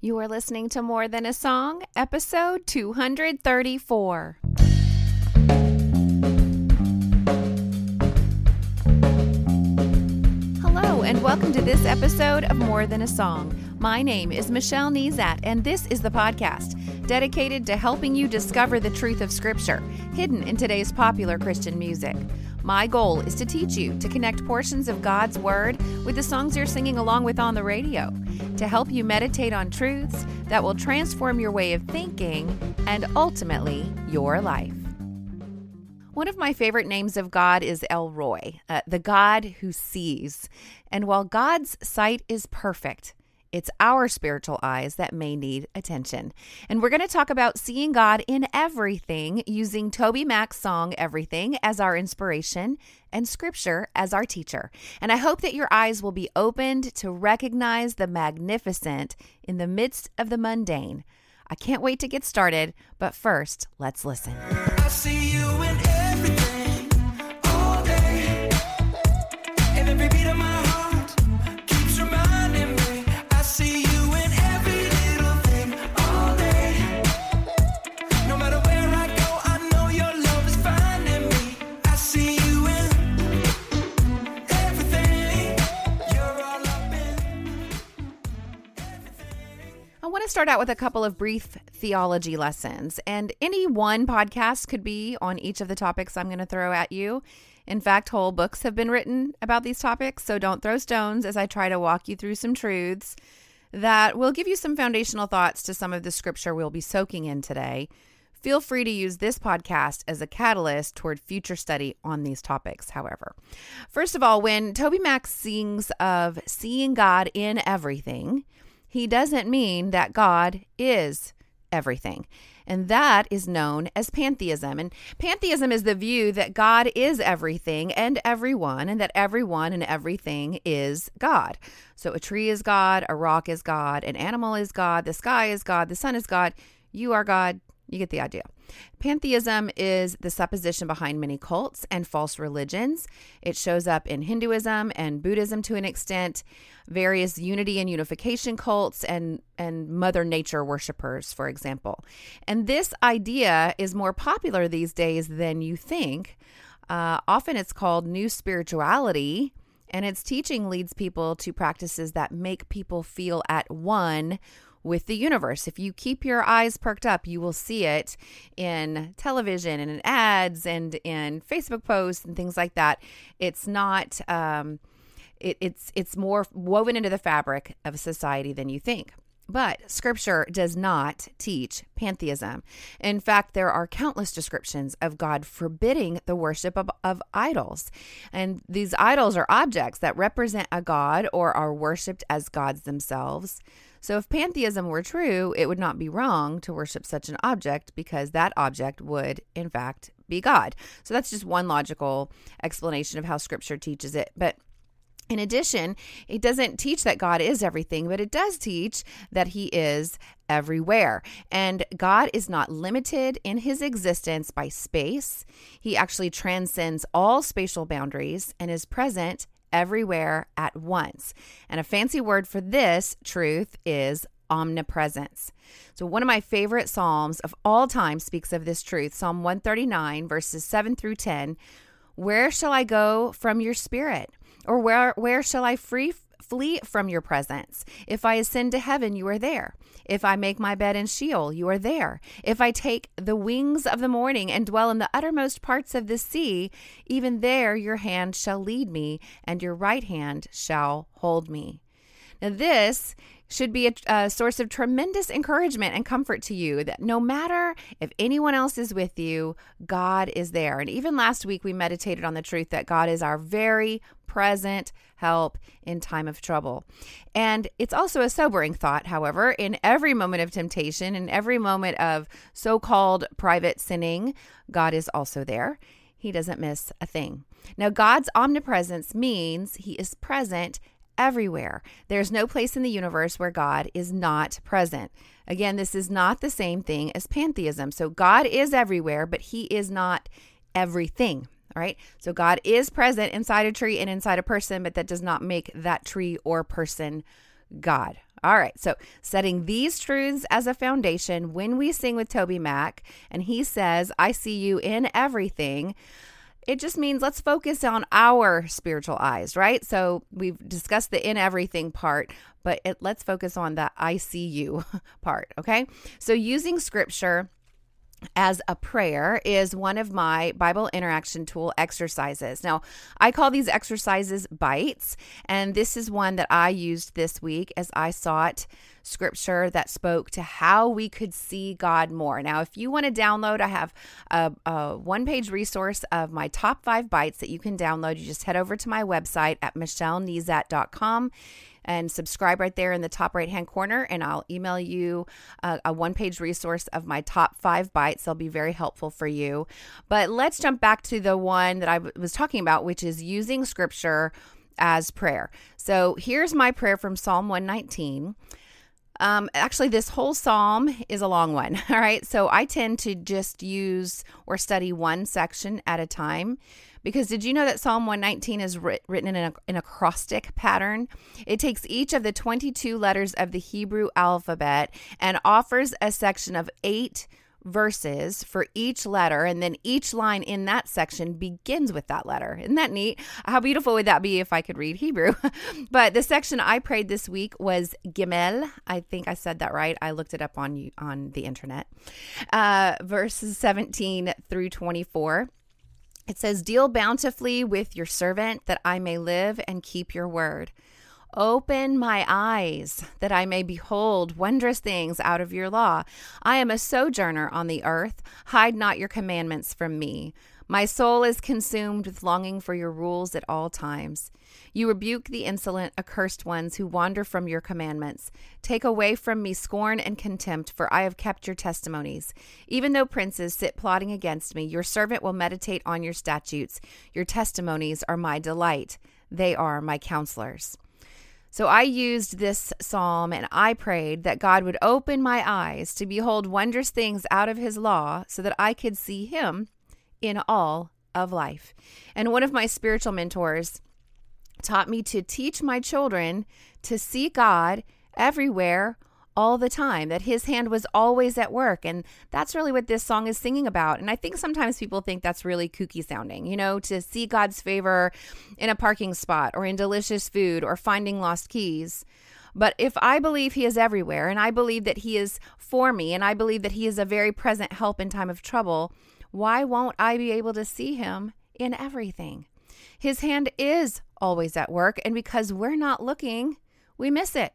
You are listening to More Than a Song, episode 234. Hello, and welcome to this episode of More Than a Song. My name is Michelle Nezat, and this is the podcast dedicated to helping you discover the truth of Scripture hidden in today's popular Christian music. My goal is to teach you to connect portions of God's Word with the songs you're singing along with on the radio, to help you meditate on truths that will transform your way of thinking and ultimately your life. One of my favorite names of God is El Roi, the God who sees. And while God's sight is perfect, it's our spiritual eyes that may need attention. And we're going to talk about seeing God in everything using TobyMac's song, Everything, as our inspiration and Scripture as our teacher. And I hope that your eyes will be opened to recognize the magnificent in the midst of the mundane. I can't wait to get started, but first, let's listen. I see you in everything, all day, and every beat of my heart. I want to start out with a couple of brief theology lessons, and any one podcast could be on each of the topics I'm going to throw at you. In fact, whole books have been written about these topics, so don't throw stones as I try to walk you through some truths that will give you some foundational thoughts to some of the Scripture we'll be soaking in today. Feel free to use this podcast as a catalyst toward future study on these topics, however. First of all, when TobyMac sings of seeing God in everything, he doesn't mean that God is everything. And that is known as pantheism. And pantheism is the view that God is everything and that everyone and everything is God. So a tree is God, a rock is God, an animal is God, the sky is God, the sun is God, you are God. You get the idea. Pantheism is the supposition behind many cults and false religions. It shows up in Hinduism and Buddhism to an extent, various unity and unification cults, and Mother Nature worshipers, for example. And this idea is more popular these days than you think. Often it's called new spirituality, and its teaching leads people to practices that make people feel at one with the universe. If you keep your eyes perked up, you will see it in television and in ads and in Facebook posts and things like that. It's not, it's more woven into the fabric of society than you think. But Scripture does not teach pantheism. In fact, there are countless descriptions of God forbidding the worship of idols. And these idols are objects that represent a god or are worshipped as gods themselves. So if pantheism were true, it would not be wrong to worship such an object because that object would, in fact, be God. So that's just one logical explanation of how Scripture teaches it. But in addition, it doesn't teach that God is everything, but it does teach that he is everywhere. And God is not limited in his existence by space. He actually transcends all spatial boundaries and is present everywhere at once. And a fancy word for this truth is omnipresence. So one of my favorite Psalms of all time speaks of this truth. Psalm 139, verses 7 through 10. Where shall I go from your spirit? Or where shall I flee from your presence? If I ascend to heaven, you are there. If I make my bed in Sheol, you are there. If I take the wings of the morning and dwell in the uttermost parts of the sea, even there your hand shall lead me, and your right hand shall hold me. Now this should be a source of tremendous encouragement and comfort to you, that no matter if anyone else is with you, God is there. And even last week, we meditated on the truth that God is our very present help in time of trouble. And it's also a sobering thought, however, in every moment of temptation, in every moment of so-called private sinning, God is also there. He doesn't miss a thing. Now, God's omnipresence means he is present everywhere. There's no place in the universe where God is not present. Again, this is not the same thing as pantheism. So God is everywhere, but he is not everything. All right. So God is present inside a tree and inside a person, but that does not make that tree or person God. All right. So setting these truths as a foundation, when we sing with Toby Mac and he says, I see you in everything, it just means let's focus on our spiritual eyes, right? So we've discussed the in everything part, but let's focus on the I see you part, okay? So using scripture as a prayer is one of my Bible interaction tool exercises. Now, I call these exercises bites, and this is one that I used this week as I sought scripture that spoke to how we could see God more. Now, if you want to download, I have a one-page resource of my top 5 bites that you can download. You just head over to my website at michellenezat.com and subscribe right there in the top right-hand corner, and I'll email you a one-page resource of my top 5 bites. They'll be very helpful for you. But let's jump back to the one that I was talking about, which is using scripture as prayer. So here's my prayer from Psalm 119. Actually, this whole psalm is a long one, all right? So I tend to just use or study one section at a time, because did you know that Psalm 119 is written in an acrostic pattern? It takes each of the 22 letters of the Hebrew alphabet and offers a section of 8 verses for each letter, and then each line in that section begins with that letter. Isn't that neat? How beautiful would that be if I could read Hebrew? But the section I prayed this week was Gimel. I think I said that right. I looked it up on the internet. Verses 17 through 24. It says, "Deal bountifully with your servant, that I may live and keep your word. Open my eyes, that I may behold wondrous things out of your law. I am a sojourner on the earth. Hide not your commandments from me. My soul is consumed with longing for your rules at all times. You rebuke the insolent, accursed ones who wander from your commandments. Take away from me scorn and contempt, for I have kept your testimonies. Even though princes sit plotting against me, your servant will meditate on your statutes. Your testimonies are my delight. They are my counselors." So I used this psalm and I prayed that God would open my eyes to behold wondrous things out of his law, so that I could see him in all of life. And one of my spiritual mentors taught me to teach my children to see God everywhere, all the time, that his hand was always at work. And that's really what this song is singing about. And I think sometimes people think that's really kooky sounding, you know, to see God's favor in a parking spot or in delicious food or finding lost keys. But if I believe he is everywhere, and I believe that he is for me, and I believe that he is a very present help in time of trouble, why won't I be able to see him in everything? His hand is always at work, and because we're not looking, we miss it.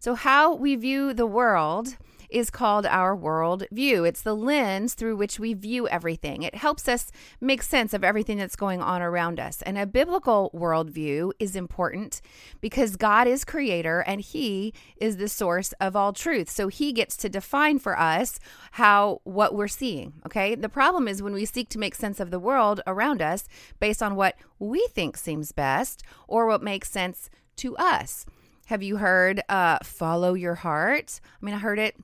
So how we view the world is called our world view. It's the lens through which we view everything. It helps us make sense of everything that's going on around us. And a biblical worldview is important because God is creator and he is the source of all truth. So he gets to define for us what we're seeing, okay? The problem is when we seek to make sense of the world around us based on what we think seems best or what makes sense to us. Have you heard follow your heart? I mean, I heard it.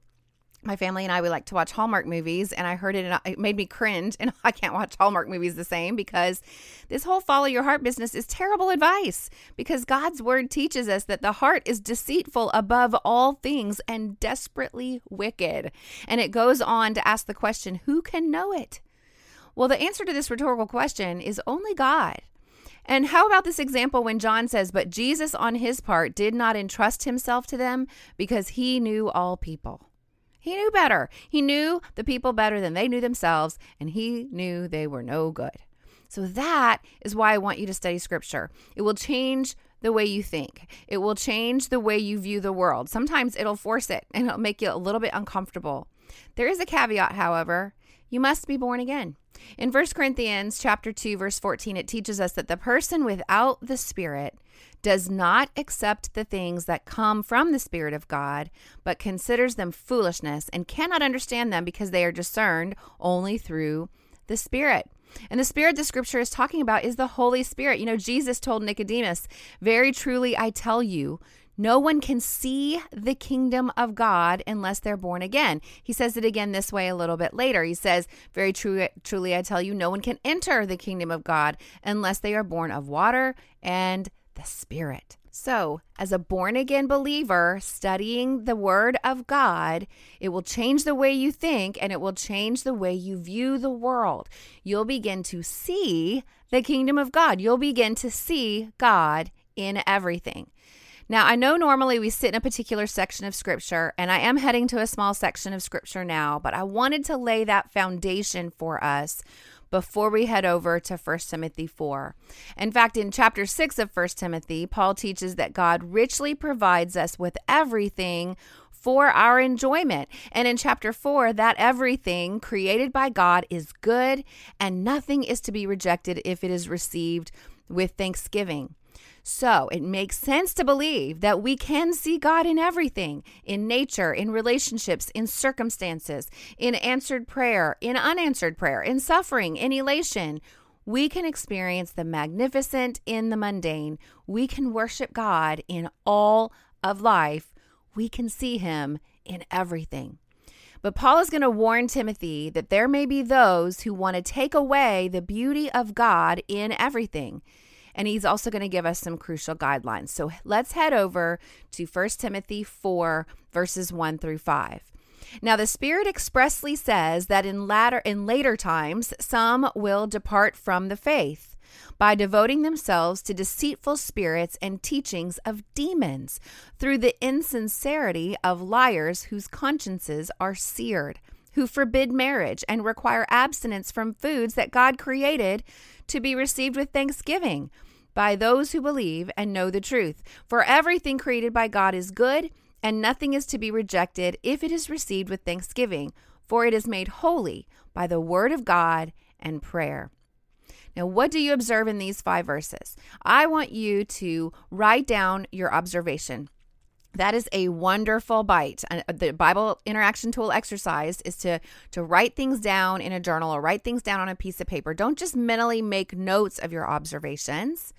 My family and I, we like to watch Hallmark movies, and I heard it and it made me cringe, and I can't watch Hallmark movies the same because this whole follow your heart business is terrible advice, because God's word teaches us that the heart is deceitful above all things and desperately wicked. And it goes on to ask the question, who can know it? Well, the answer to this rhetorical question is only God. And how about this example when John says, "But Jesus on his part did not entrust himself to them because he knew all people." He knew better. He knew the people better than they knew themselves, and he knew they were no good. So that is why I want you to study scripture. It will change the way you think. It will change the way you view the world. Sometimes it'll force it and it'll make you a little bit uncomfortable. There is a caveat, however. You must be born again. In 1 Corinthians chapter 2, verse 14, it teaches us that the person without the Spirit does not accept the things that come from the Spirit of God, but considers them foolishness and cannot understand them because they are discerned only through the Spirit. And the Spirit the Scripture is talking about is the Holy Spirit. You know, Jesus told Nicodemus, "Very truly I tell you, no one can see the kingdom of God unless they're born again." He says it again this way a little bit later. He says, "Very truly, I tell you, no one can enter the kingdom of God unless they are born of water and the Spirit." So, as a born-again believer studying the Word of God, it will change the way you think and it will change the way you view the world. You'll begin to see the kingdom of God. You'll begin to see God in everything. Now, I know normally we sit in a particular section of Scripture, and I am heading to a small section of Scripture now, but I wanted to lay that foundation for us before we head over to 1 Timothy 4. In fact, in chapter 6 of 1 Timothy, Paul teaches that God richly provides us with everything for our enjoyment. And in chapter 4, that everything created by God is good, and nothing is to be rejected if it is received with thanksgiving. So it makes sense to believe that we can see God in everything, in nature, in relationships, in circumstances, in answered prayer, in unanswered prayer, in suffering, in elation. We can experience the magnificent in the mundane. We can worship God in all of life. We can see Him in everything. But Paul is going to warn Timothy that there may be those who want to take away the beauty of God in everything. And he's also going to give us some crucial guidelines. So let's head over to 1 Timothy 4, verses 1 through 5. Now, the Spirit expressly says that in later times, some will depart from the faith by devoting themselves to deceitful spirits and teachings of demons through the insincerity of liars whose consciences are seared, who forbid marriage and require abstinence from foods that God created to be received with thanksgiving by those who believe and know the truth. For everything created by God is good, and nothing is to be rejected if it is received with thanksgiving, for it is made holy by the word of God and prayer. Now, what do you observe in these 5 verses? I want you to write down your observation. That is a wonderful bite. The Bible interaction tool exercise is to write things down in a journal or write things down on a piece of paper. Don't just mentally make notes of your observations,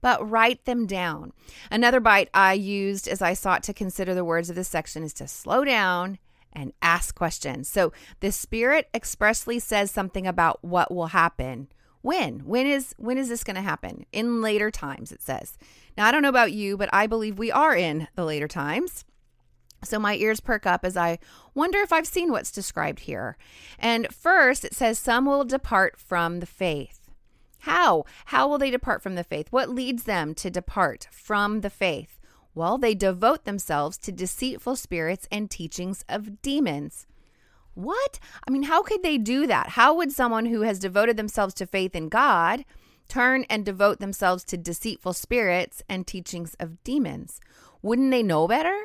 but write them down. Another bite I used as I sought to consider the words of this section is to slow down and ask questions. So the Spirit expressly says something about what will happen. When is this going to happen? In later times, it says. Now, I don't know about you, but I believe we are in the later times. So my ears perk up as I wonder if I've seen what's described here. And first, it says some will depart from the faith. How? How will they depart from the faith? What leads them to depart from the faith? Well, they devote themselves to deceitful spirits and teachings of demons. What? I mean, how could they do that? How would someone who has devoted themselves to faith in God turn and devote themselves to deceitful spirits and teachings of demons? Wouldn't they know better?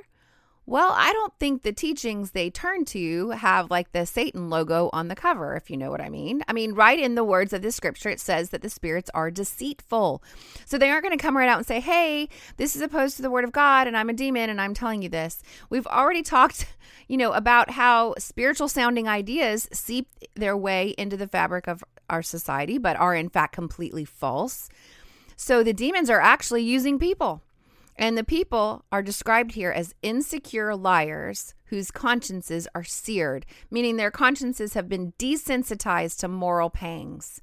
Well, I don't think the teachings they turn to have like the Satan logo on the cover, if you know what I mean. I mean, right in the words of the Scripture, it says that the spirits are deceitful. So they aren't going to come right out and say, "Hey, this is opposed to the word of God and I'm a demon and I'm telling you this." We've already talked, about how spiritual sounding ideas seep their way into the fabric of our society, but are in fact completely false. So the demons are actually using people. And the people are described here as insecure liars whose consciences are seared, meaning their consciences have been desensitized to moral pangs.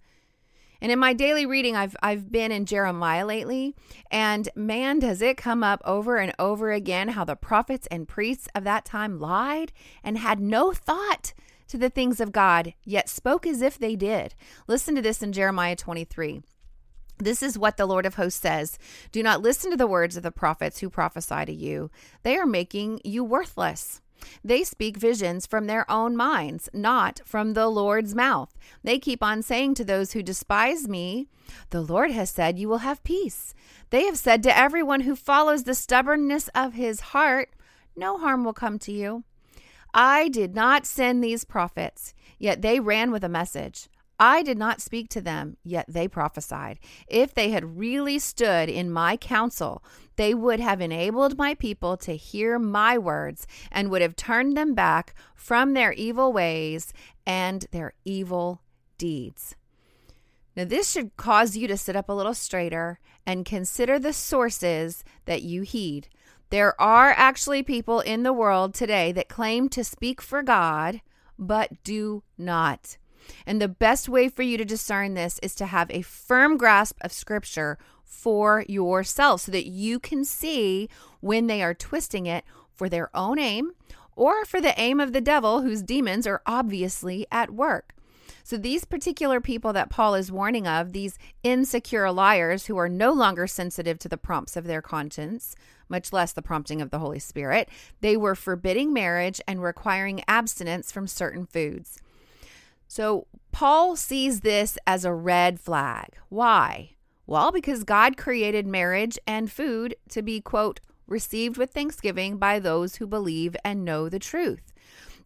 And in my daily reading, I've been in Jeremiah lately, and man, does it come up over and over again how the prophets and priests of that time lied and had no thought to the things of God, yet spoke as if they did. Listen to this in Jeremiah 23. This is what the Lord of hosts says. "Do not listen to the words of the prophets who prophesy to you. They are making you worthless. They speak visions from their own minds, not from the Lord's mouth. They keep on saying to those who despise me, the Lord has said you will have peace. They have said to everyone who follows the stubbornness of his heart, no harm will come to you. I did not send these prophets, yet they ran with a message. I did not speak to them, yet they prophesied. If they had really stood in my counsel, they would have enabled my people to hear my words and would have turned them back from their evil ways and their evil deeds. Now, this should cause you to sit up a little straighter and consider the sources that you heed. There are actually people in the world today that claim to speak for God, but do not. And the best way for you to discern this is to have a firm grasp of Scripture for yourself so that you can see when they are twisting it for their own aim or for the aim of the devil, whose demons are obviously at work. So these particular people that Paul is warning of, these insecure liars who are no longer sensitive to the prompts of their conscience, much less the prompting of the Holy Spirit, they were forbidding marriage and requiring abstinence from certain foods. So Paul sees this as a red flag. Why? Well, because God created marriage and food to be, quote, received with thanksgiving by those who believe and know the truth.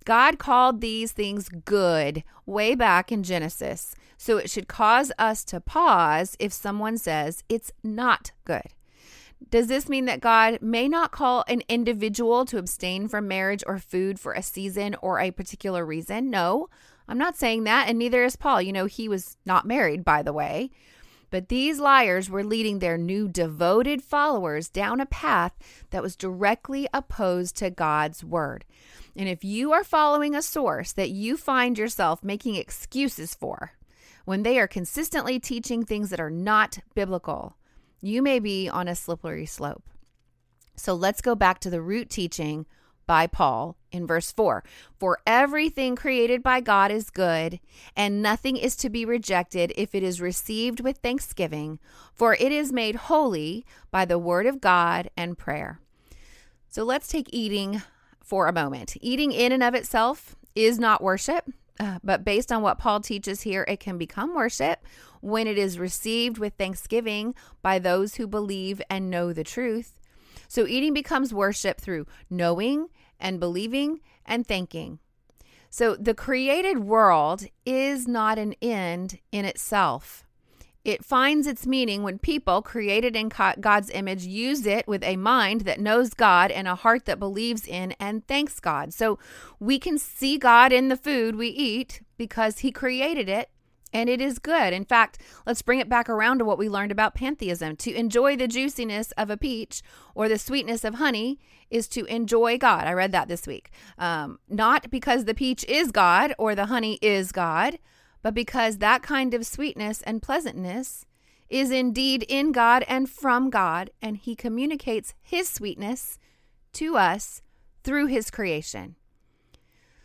God called these things good way back in Genesis. So it should cause us to pause if someone says it's not good. Does this mean that God may not call an individual to abstain from marriage or food for a season or a particular reason? No, I'm not saying that, and neither is Paul. You know, he was not married, by the way. But these liars were leading their new devoted followers down a path that was directly opposed to God's word. And if you are following a source that you find yourself making excuses for when they are consistently teaching things that are not biblical, you may be on a slippery slope. So let's go back to the root teaching by Paul in verse 4. For everything created by God is good, and nothing is to be rejected if it is received with thanksgiving, for it is made holy by the word of God and prayer. So let's take eating for a moment. Eating in and of itself is not worship. But based on what Paul teaches here, it can become worship when it is received with thanksgiving by those who believe and know the truth. So eating becomes worship through knowing and believing and thanking. So the created world is not an end in itself. It finds its meaning when people created in God's image use it with a mind that knows God and a heart that believes in and thanks God. So we can see God in the food we eat because he created it and it is good. In fact, let's bring it back around to what we learned about pantheism. To enjoy the juiciness of a peach or the sweetness of honey is to enjoy God. I read that this week. Not because the peach is God or the honey is God, but because that kind of sweetness and pleasantness is indeed in God and from God, and he communicates his sweetness to us through his creation.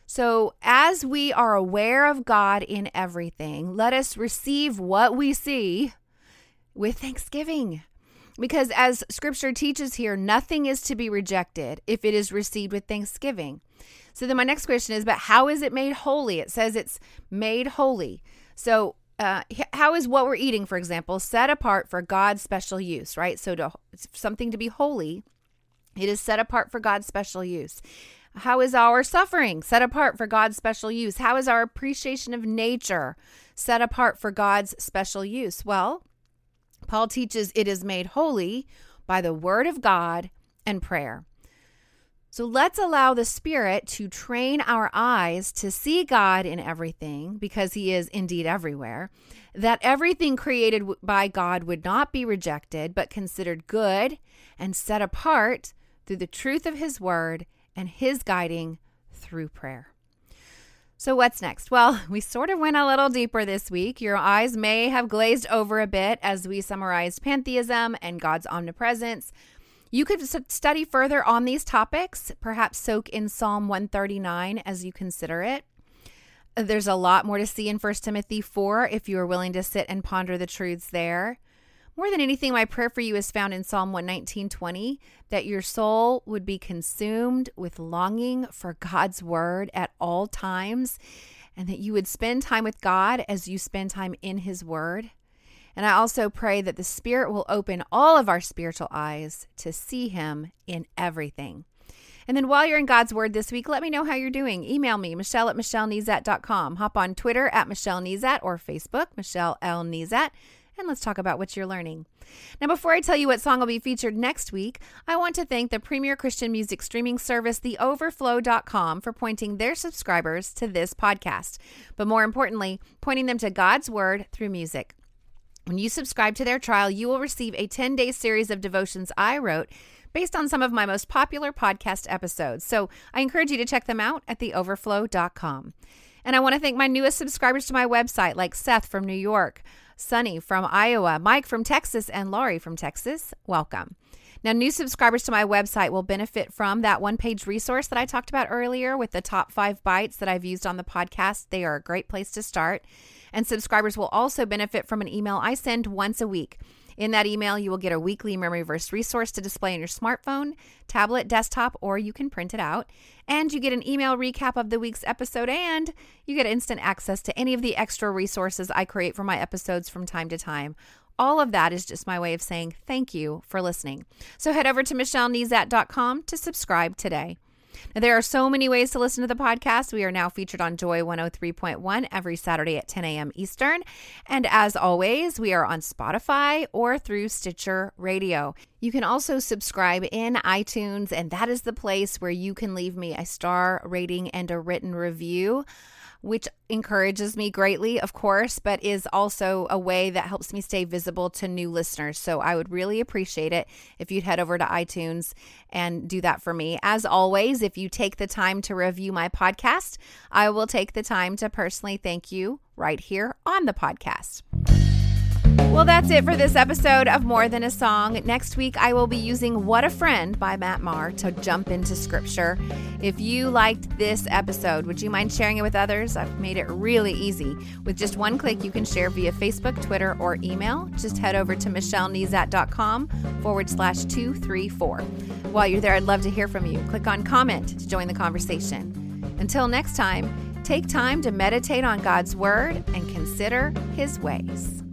So as we are aware of God in everything, let us receive what we see with thanksgiving. Because as Scripture teaches here, nothing is to be rejected if it is received with thanksgiving. So then my next question is, but how is it made holy? It says it's made holy. So how is what we're eating, for example, set apart for God's special use, right? So something to be holy, it is set apart for God's special use. How is our suffering set apart for God's special use? How is our appreciation of nature set apart for God's special use? Well, Paul teaches it is made holy by the word of God and prayer. So let's allow the Spirit to train our eyes to see God in everything, because he is indeed everywhere, that everything created by God would not be rejected, but considered good and set apart through the truth of his word and his guiding through prayer. So what's next? Well, we sort of went a little deeper this week. Your eyes may have glazed over a bit as we summarized pantheism and God's omnipresence. You could study further on these topics, perhaps soak in Psalm 139 as you consider it. There's a lot more to see in 1 Timothy 4 if you are willing to sit and ponder the truths there. More than anything, my prayer for you is found in Psalm 119:20, that your soul would be consumed with longing for God's word at all times, and that you would spend time with God as you spend time in his word. And I also pray that the Spirit will open all of our spiritual eyes to see him in everything. And then while you're in God's Word this week, let me know how you're doing. Email me, Michelle@MichelleNezat.com. Hop on Twitter @MichelleNezat or Facebook, Michelle L. Nezat. And let's talk about what you're learning. Now, before I tell you what song will be featured next week, I want to thank the premier Christian music streaming service, TheOverflow.com, for pointing their subscribers to this podcast. But more importantly, pointing them to God's Word through music. When you subscribe to their trial, you will receive a 10-day series of devotions I wrote based on some of my most popular podcast episodes. So I encourage you to check them out at theoverflow.com. And I want to thank my newest subscribers to my website, like Seth from New York, Sunny from Iowa, Mike from Texas, and Laurie from Texas. Welcome. Now, new subscribers to my website will benefit from that one-page resource that I talked about earlier with the top 5 bites that I've used on the podcast. They are a great place to start. And subscribers will also benefit from an email I send once a week. In that email, you will get a weekly memory verse resource to display on your smartphone, tablet, desktop, or you can print it out. And you get an email recap of the week's episode, and you get instant access to any of the extra resources I create for my episodes from time to time. All of that is just my way of saying thank you for listening. So head over to MichelleNezat.com to subscribe today. Now, there are so many ways to listen to the podcast. We are now featured on Joy 103.1 every Saturday at 10 a.m. Eastern. And as always, we are on Spotify or through Stitcher Radio. You can also subscribe in iTunes, and that is the place where you can leave me a star rating and a written review, which encourages me greatly, of course, but is also a way that helps me stay visible to new listeners. So I would really appreciate it if you'd head over to iTunes and do that for me. As always, if you take the time to review my podcast, I will take the time to personally thank you right here on the podcast. Well, that's it for this episode of More Than a Song. Next week, I will be using What a Friend by Matt Maher to jump into scripture. If you liked this episode, would you mind sharing it with others? I've made it really easy. With just one click, you can share via Facebook, Twitter, or email. Just head over to michellenezat.com/234. While you're there, I'd love to hear from you. Click on comment to join the conversation. Until next time, take time to meditate on God's word and consider his ways.